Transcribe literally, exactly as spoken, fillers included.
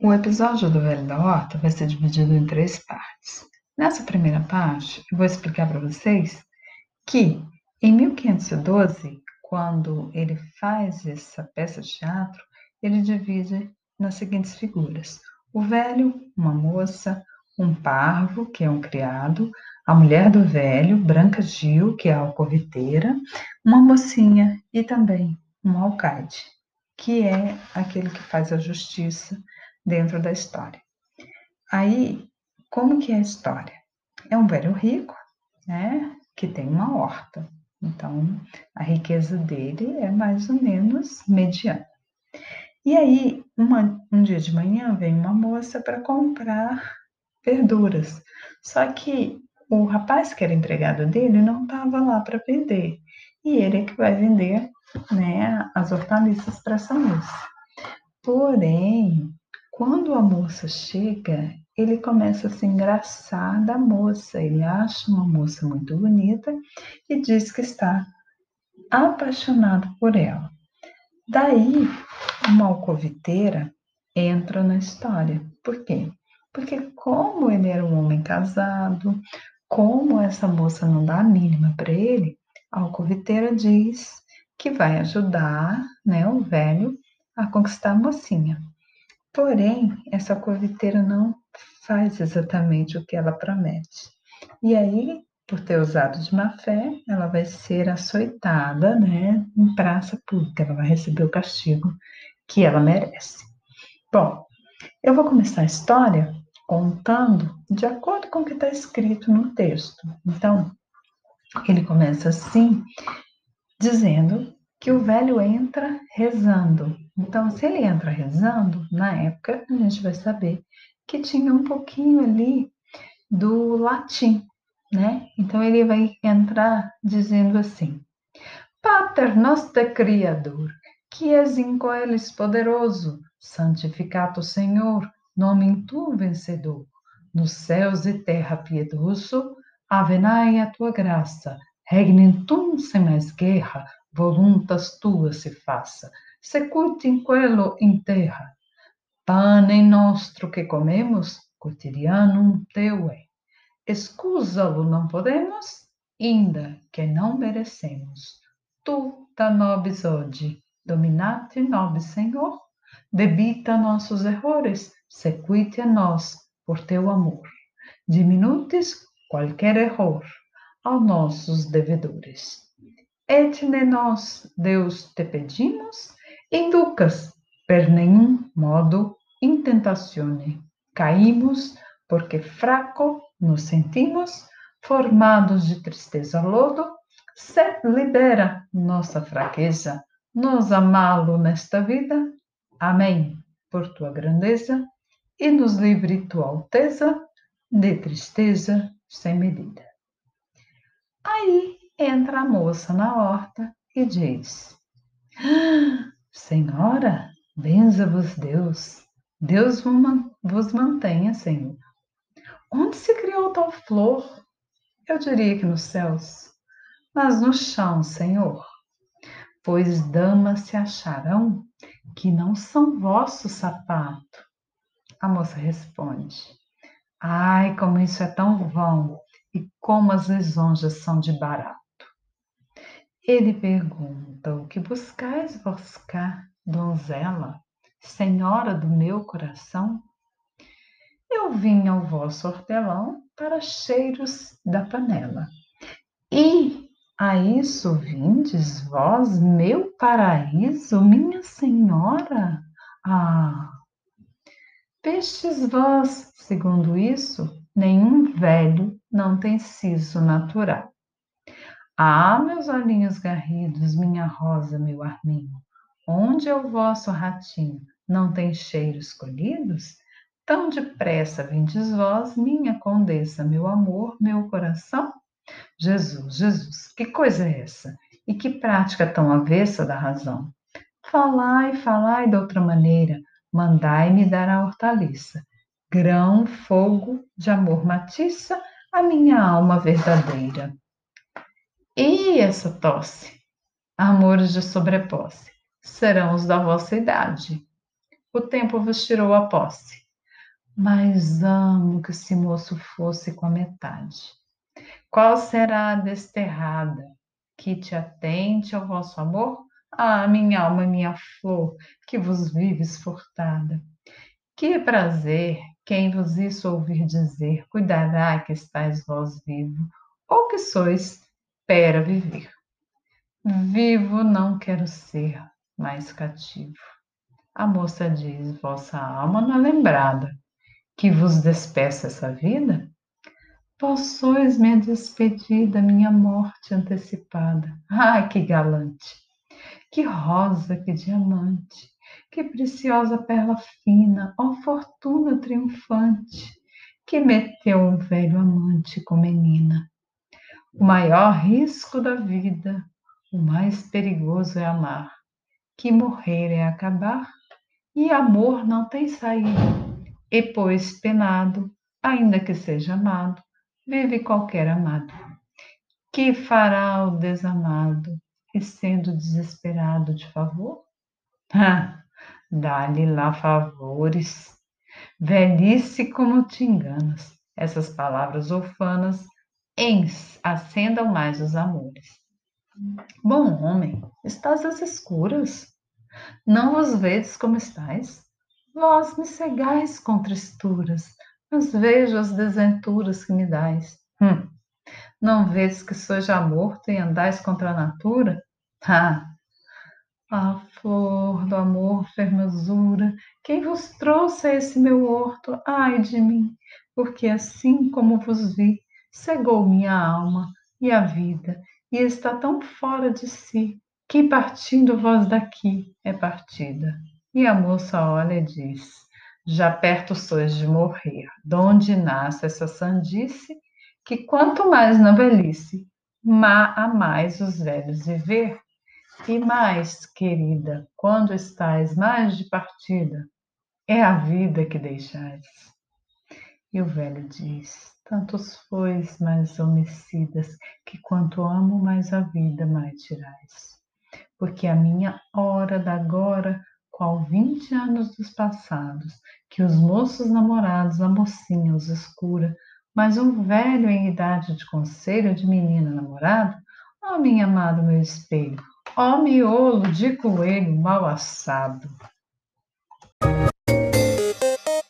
O episódio do Velho da Horta vai ser dividido em três partes. Nessa primeira parte, eu vou explicar para vocês que, em mil quinhentos e doze, quando ele faz essa peça de teatro, ele divide nas seguintes figuras. O velho, uma moça, um parvo, que é um criado, a mulher do velho, Branca Gil, que é a alcoviteira, uma mocinha e também um alcaide, que é aquele que faz a justiça dentro da história. Aí, como que é a história? É um velho rico, né, que tem uma horta. Então, a riqueza dele é mais ou menos mediana. E aí, uma, um dia de manhã, vem uma moça para comprar verduras. Só que o rapaz que era empregado dele não estava lá para vender. E ele é que vai vender, né, as hortaliças para essa moça. Porém, quando a moça chega, ele começa a se engraçar da moça. Ele acha uma moça muito bonita e diz que está apaixonado por ela. Daí, uma alcoviteira entra na história. Por quê? Porque como ele era um homem casado, como essa moça não dá a mínima para ele, a alcoviteira diz que vai ajudar, né, o velho a conquistar a mocinha. Porém, essa alcoviteira não faz exatamente o que ela promete. E aí, por ter usado de má fé, ela vai ser açoitada, né, em praça pública. Ela vai receber o castigo que ela merece. Bom, eu vou começar a história contando de acordo com o que está escrito no texto. Então, ele começa assim, dizendo que o velho entra rezando. Então, se ele entra rezando, na época, a gente vai saber que tinha um pouquinho ali do latim, né? Então, ele vai entrar dizendo assim: Pater noster Criador, qui es in coelis poderoso, santificato Senhor, nomen tu vencedor, nos céus e terra piedoso, avenai a tua graça, regnum tum sem mais guerra, voluntas tua se faça, secult in quello in terra. Pane nostro que comemos, quotidianum teu é. Escusalo não podemos, inda que não merecemos. Tu da nobis ode, dominate nobis Senhor, debita nossos errores, sequite a nós por teu amor. Diminutes qualquer error aos nossos devedores. Et de nós, Deus, te pedimos, inducas, per nenhum modo, in tentazione. Caímos, porque fraco nos sentimos, formados de tristeza lodo, se libera nossa fraqueza, nos amá-lo nesta vida. Amém, por tua grandeza, e nos livre tua alteza, de tristeza sem medida. Aí, entra a moça na horta e diz: ah, Senhora, benza-vos Deus, Deus vos mantenha, Senhor. Onde se criou tal flor? Eu diria que nos céus, mas no chão, Senhor. Pois damas se acharão que não são vosso sapato. A moça responde: ai, como isso é tão vão, e como as lisonjas são de barato. Ele pergunta: o que buscais vós cá, donzela, senhora do meu coração? Eu vim ao vosso hortelão para cheiros da panela. E a isso vindes vós, meu paraíso, minha senhora? Ah! Pestes vós, segundo isso, nenhum velho não tem siso natural. Ah, meus olhinhos garridos, minha rosa, meu arminho, onde é o vosso ratinho? Não tem cheiros colhidos? Tão depressa vindes vós, minha condessa, meu amor, meu coração? Jesus, Jesus, que coisa é essa? E que prática tão avessa da razão? Falai, falai de outra maneira, mandai-me dar a hortaliça. Grão, fogo, de amor matiça, a minha alma verdadeira. E essa tosse, amores de sobreposse, serão os da vossa idade. O tempo vos tirou a posse. Mas amo que esse moço fosse com a metade. Qual será a desterrada que te atente ao vosso amor? Ah, minha alma, minha flor, que vos vives furtada. Que prazer, quem vos isso ouvir dizer, cuidará que estáis vós vivo, ou que sois pera viver. Vivo não quero ser, mas cativo. A moça diz, vossa alma não é lembrada, que vos despeça essa vida? Vós sois minha despedida, minha morte antecipada. Ai, que galante! Que rosa, que diamante, que preciosa perla fina, ó fortuna triunfante, que meteu um velho amante com menina. O maior risco da vida, o mais perigoso é amar, que morrer é acabar, e amor não tem saída. E pois penado, ainda que seja amado, vive qualquer amado. Que fará o desamado? E sendo desesperado de favor? Ah, dá-lhe lá favores. Velhice, como te enganas. Essas palavras orfanas ens, acendam mais os amores. Bom homem, estás às escuras? Não vos vedes como estáis? Vós me cegais com tristuras, mas vejo as desventuras que me dais. Hum. Não vês que sois já morto e andais contra a natura? Ah, a flor do amor, fermosura, quem vos trouxe a esse meu horto? Ai de mim, porque assim como vos vi, cegou minha alma e a vida, e está tão fora de si, que partindo vós daqui é partida. E a moça olha e diz, já perto sois de morrer, donde nasce essa sandice, que quanto mais na velhice, má a mais os velhos viver, e mais, querida, quando estáis mais de partida, é a vida que deixais. E o velho diz, tantos fois mais homicidas, que quanto amo mais a vida mais tirais, porque a minha hora da agora, qual vinte anos dos passados, que os moços namorados, a mocinha os escura, mas um velho em idade de conselho de menina namorado, ó, minha amada, meu espelho, ó, miolo de coelho mal assado.